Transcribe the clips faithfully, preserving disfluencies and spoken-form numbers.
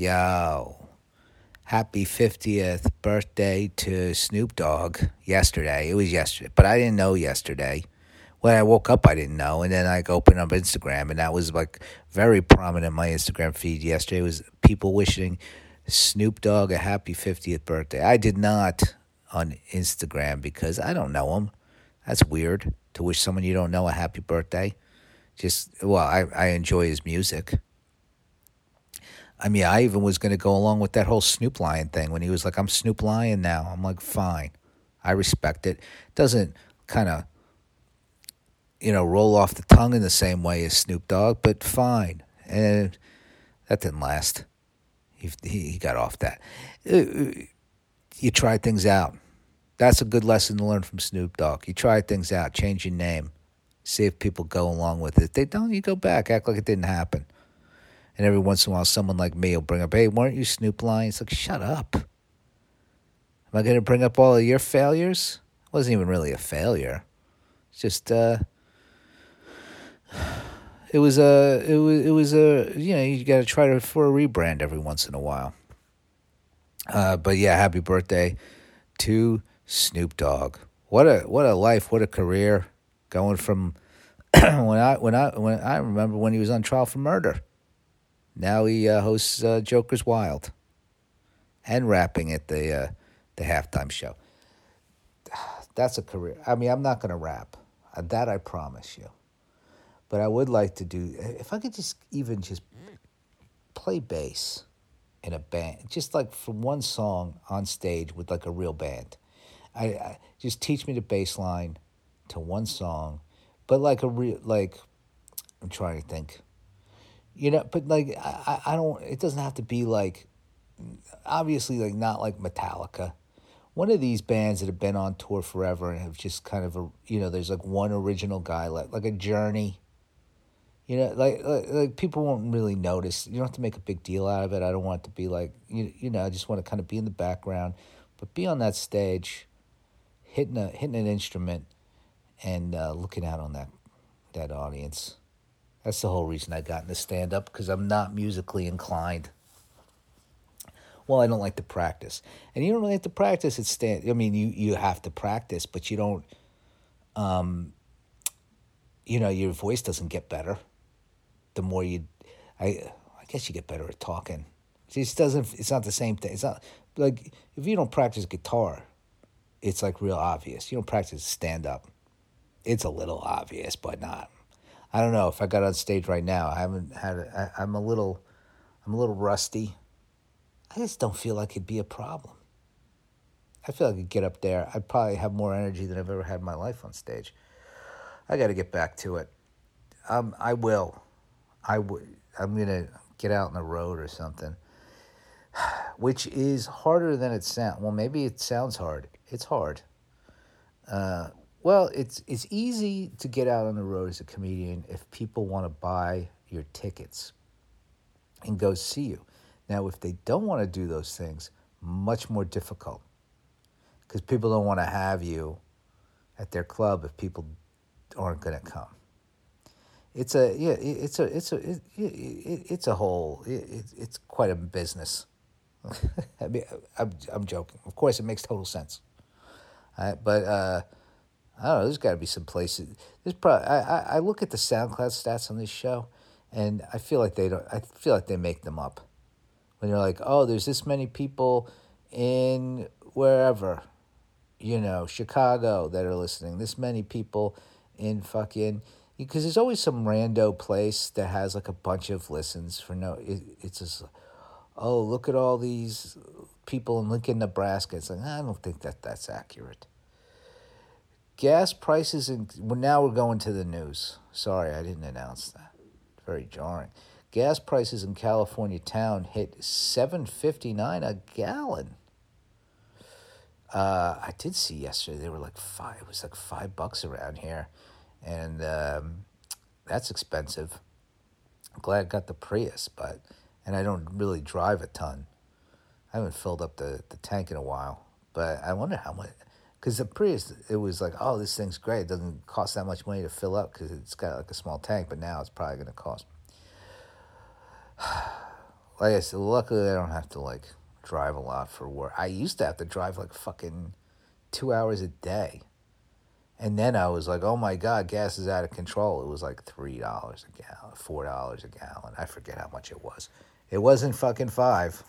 Yo, happy fiftieth birthday to Snoop Dogg yesterday. It was yesterday, but I didn't know yesterday. When I woke up, I didn't know, and then I opened up Instagram, and that was like very prominent in my Instagram feed yesterday. It was people wishing Snoop Dogg a happy fiftieth birthday. I did not on Instagram because I don't know him. That's weird to wish someone you don't know a happy birthday. Just, well, I, I enjoy his music. I mean, I even was going to go along with that whole Snoop Lion thing when he was like, I'm Snoop Lion now. I'm like, fine. I respect it. Doesn't kind of, you know, roll off the tongue in the same way as Snoop Dogg, but fine. And that didn't last. He, he got off that. You try things out. That's a good lesson to learn from Snoop Dogg. You try things out. Change your name. See if people go along with it. If they don't, you go back. Act like it didn't happen. And every once in a while, someone like me will bring up, hey, weren't you Snoop Lion? It's like, shut up. Am I going to bring up all of your failures? It wasn't even really a failure. It's just, uh, it was a, it was, it was a, you know, you got to try to for a rebrand every once in a while. Uh, but yeah, happy birthday to Snoop Dogg. What a, what a life, what a career, going from when I, when I, when I remember when he was on trial for murder. Now he uh, hosts uh, Joker's Wild and rapping at the uh, the halftime show. That's a career. I mean, I'm not going to rap. That I promise you. But I would like to do, if I could just even just play bass in a band, just like for one song on stage with like a real band. I, I just teach me the bass line to one song, but like a real, like, I'm trying to think. You know, but like, I, I don't, it doesn't have to be like, obviously, like, not like Metallica. One of these bands that have been on tour forever and have just kind of, a, you know, there's like one original guy, like, like a Journey. You know, like, like, like people won't really notice. You don't have to make a big deal out of it. I don't want it to be like, you, you know, I just want to kind of be in the background, but be on that stage, hitting a, hitting an instrument and uh, looking out on that, that audience. That's the whole reason I got into stand-up, because I'm not musically inclined. Well, I don't like to practice. And you don't really have to practice at stand... I mean, you, you have to practice, but you don't... Um, you know, your voice doesn't get better. The more you... I I guess you get better at talking. It just doesn't... It's not the same thing. It's not... Like, if you don't practice guitar, it's, like, real obvious. You don't practice stand-up. It's a little obvious, but not... I don't know if I got on stage right now. I haven't had. A, I, I'm a little, I'm a little rusty. I just don't feel like it'd be a problem. I feel like I could get up there. I'd probably have more energy than I've ever had in my life on stage. I got to get back to it. Um, I will. I w- I'm gonna get out on the road or something, which is harder than it sounds. Well, maybe it sounds hard. It's hard. Uh. Well, it's it's easy to get out on the road as a comedian if people want to buy your tickets and go see you. Now, if they don't want to do those things, much more difficult, because people don't want to have you at their club if people aren't going to come. It's a yeah, it's a it's a it, it, it's a whole it, it's quite a business. I mean, I'm I'm joking. Of course, it makes total sense, uh, but. Uh, I don't know, there's got to be some places. There's probably, I, I, I look at the SoundCloud stats on this show, and I feel like they don't. I feel like they make them up. When you're like, oh, there's this many people in wherever, you know, Chicago that are listening. This many people in fucking, because there's always some rando place that has like a bunch of listens for no. It, it's just, oh, look at all these people in Lincoln, Nebraska. It's like, I don't think that that's accurate. Gas prices, in, well, now we're going to the news. Sorry, I didn't announce that. Very jarring. Gas prices in California town hit seven fifty-nine a gallon. Uh, I did see yesterday they were like five. It was like five bucks around here, and um, that's expensive. I'm glad I got the Prius, but and I don't really drive a ton. I haven't filled up the, the tank in a while, but I wonder how much. Because the Prius, it was like, oh, this thing's great. It doesn't cost that much money to fill up because it's got like a small tank, but now it's probably going to cost like I said, luckily I don't have to, like, drive a lot for work. I used to have to drive, like, fucking two hours a day. And then I was like, oh, my God, gas is out of control. It was like three dollars a gallon, four dollars a gallon. I forget how much it was. It wasn't fucking five.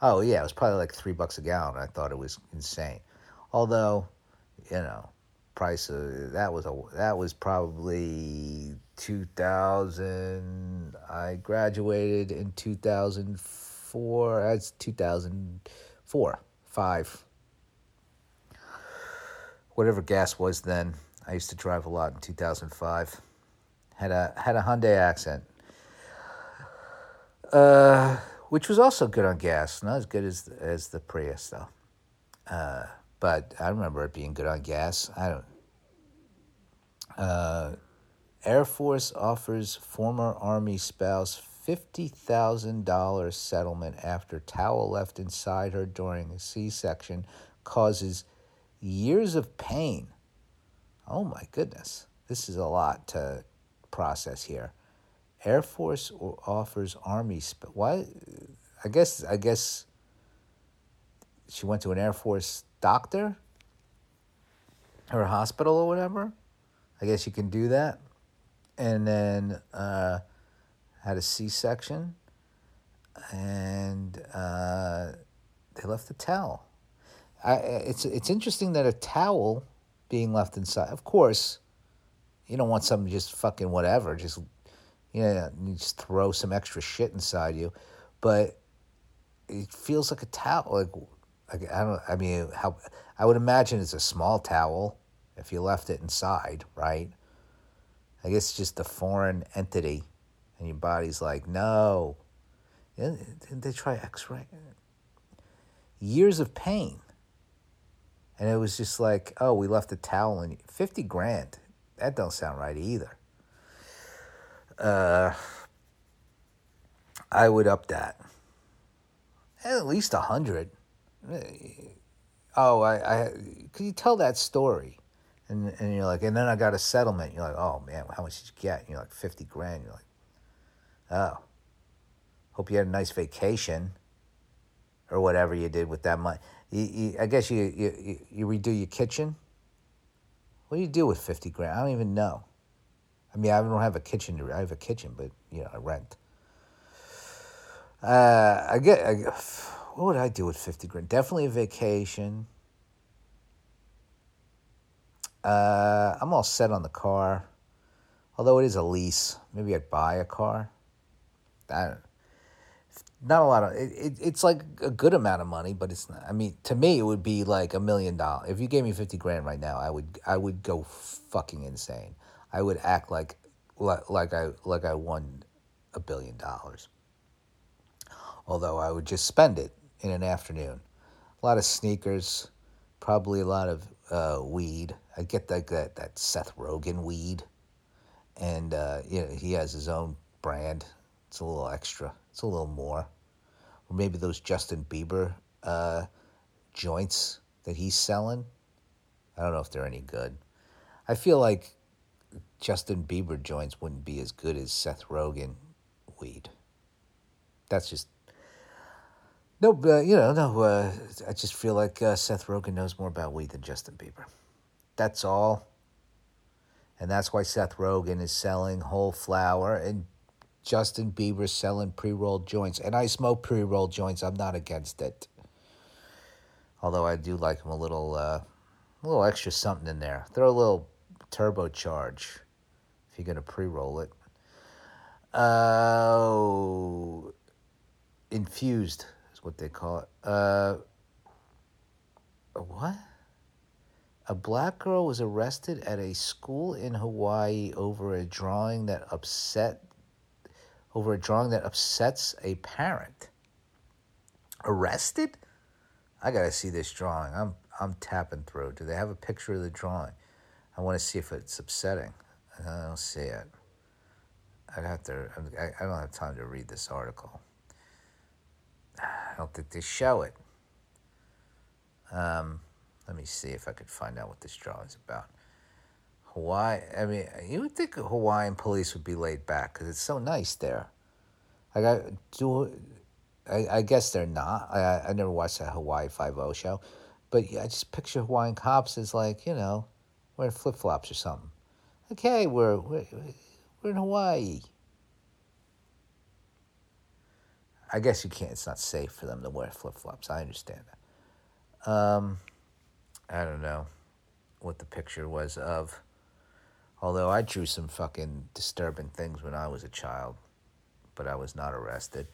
Oh, yeah, it was probably like three bucks a gallon. I thought it was insane. Although, you know, price of, that was a, that was probably two thousand. I graduated in two thousand four. That's two thousand four, five. Whatever gas was then. I used to drive a lot in two thousand five. Had a had a Hyundai Accent. Uh, which was also good on gas. Not as good as as the Prius though. Uh, but I remember it being good on gas. I don't. Uh, Air Force offers former Army spouse fifty thousand dollars settlement after towel left inside her during a C-section causes years of pain. Oh my goodness. This is a lot to process here. Air Force offers Army sp- why I guess I guess she went to an Air Force doctor or a hospital or whatever. I guess you can do that. And then uh, had a C-section and uh, they left the towel. I, it's it's interesting that a towel being left inside. Of course, you don't want something just fucking whatever. Just, you know, you just throw some extra shit inside you. But it feels like a towel. Like, like I don't. I mean, how? I would imagine it's a small towel if you left it inside, right? I guess it's just a foreign entity, and your body's like, no. Didn't they try X-ray? Years of pain. And it was just like, oh, we left a towel in fifty grand. That don't sound right either. Uh, I would up that. At least a hundred. Oh, I, I, could you tell that story? And and you're like, and then I got a settlement. You're like, oh man, how much did you get? And you're like, fifty grand. You're like, oh, hope you had a nice vacation, or whatever you did with that money. You, you, I guess you, you you redo your kitchen. What do you do with fifty grand? I don't even know. I mean, I don't have a kitchen. To, I have a kitchen, but you know, I rent. Uh, I get. I, what would I do with fifty grand? Definitely a vacation. Uh, I'm all set on the car, although it is a lease. Maybe I'd buy a car. I don't know. Not a lot of it, it. It's like a good amount of money, but it's not. I mean, to me, it would be like a million dollars. If you gave me fifty grand right now, I would. I would go fucking insane. I would act like, like, like I like I won a billion dollars. Although I would just spend it in an afternoon. A lot of sneakers, probably a lot of uh, weed. I get that that that Seth Rogen weed, and uh, you know, he has his own brand. It's a little extra. It's a little more. Or maybe those Justin Bieber uh, joints that he's selling. I don't know if they're any good. I feel like Justin Bieber joints wouldn't be as good as Seth Rogen weed. That's just... No, uh, you know, no. Uh, I just feel like uh, Seth Rogen knows more about weed than Justin Bieber. That's all. And that's why Seth Rogen is selling whole flower and Justin Bieber selling pre-rolled joints. And I smoke pre-rolled joints. I'm not against it. Although I do like them a little, uh, a little extra something in there. Throw a little turbocharge if you're going to pre-roll it. Oh, uh, infused is what they call it. Uh, a what? A black girl was arrested at a school in Hawaii over a drawing that upset over a drawing that upsets a parent. Arrested? I gotta see this drawing. I'm I'm tapping through. Do they have a picture of the drawing? I want to see if it's upsetting. I don't see it. I'd have to. I don't have time to read this article. I don't think they show it. Um, let me see if I could find out what this drawing's about. Hawaii, I mean, you would think Hawaiian police would be laid back because it's so nice there. Like I do, I, I guess they're not. I I never watched that Hawaii Five-O show, but yeah, I just picture Hawaiian cops as like, you know, wearing flip flops or something. Like, hey, we're we're we're in Hawaii. I guess you can't. It's not safe for them to wear flip flops. I understand that. Um, I don't know what the picture was of. Although I drew some fucking disturbing things when I was a child, but I was not arrested.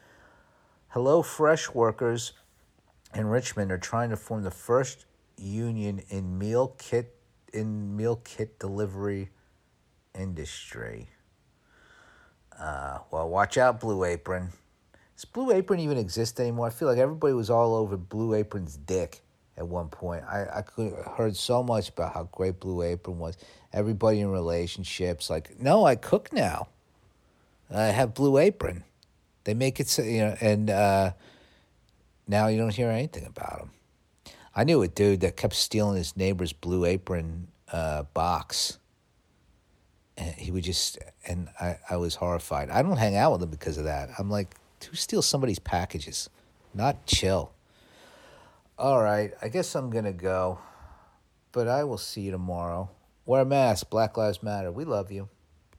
HelloFresh workers in Richmond are trying to form the first union in meal kit in meal kit delivery industry. Uh, well, watch out, Blue Apron. Does Blue Apron even exist anymore? I feel like everybody was all over Blue Apron's dick at one point. I, I could heard so much about how great Blue Apron was. Everybody in relationships, like, no, I cook now. I have Blue Apron. They make it, you know, and uh, now you don't hear anything about them. I knew a dude that kept stealing his neighbor's Blue Apron uh, box. And he would just, and I, I was horrified. I don't hang out with him because of that. I'm like, who steals somebody's packages? Not chill. All right, I guess I'm going to go, but I will see you tomorrow. Wear a mask, Black Lives Matter. We love you.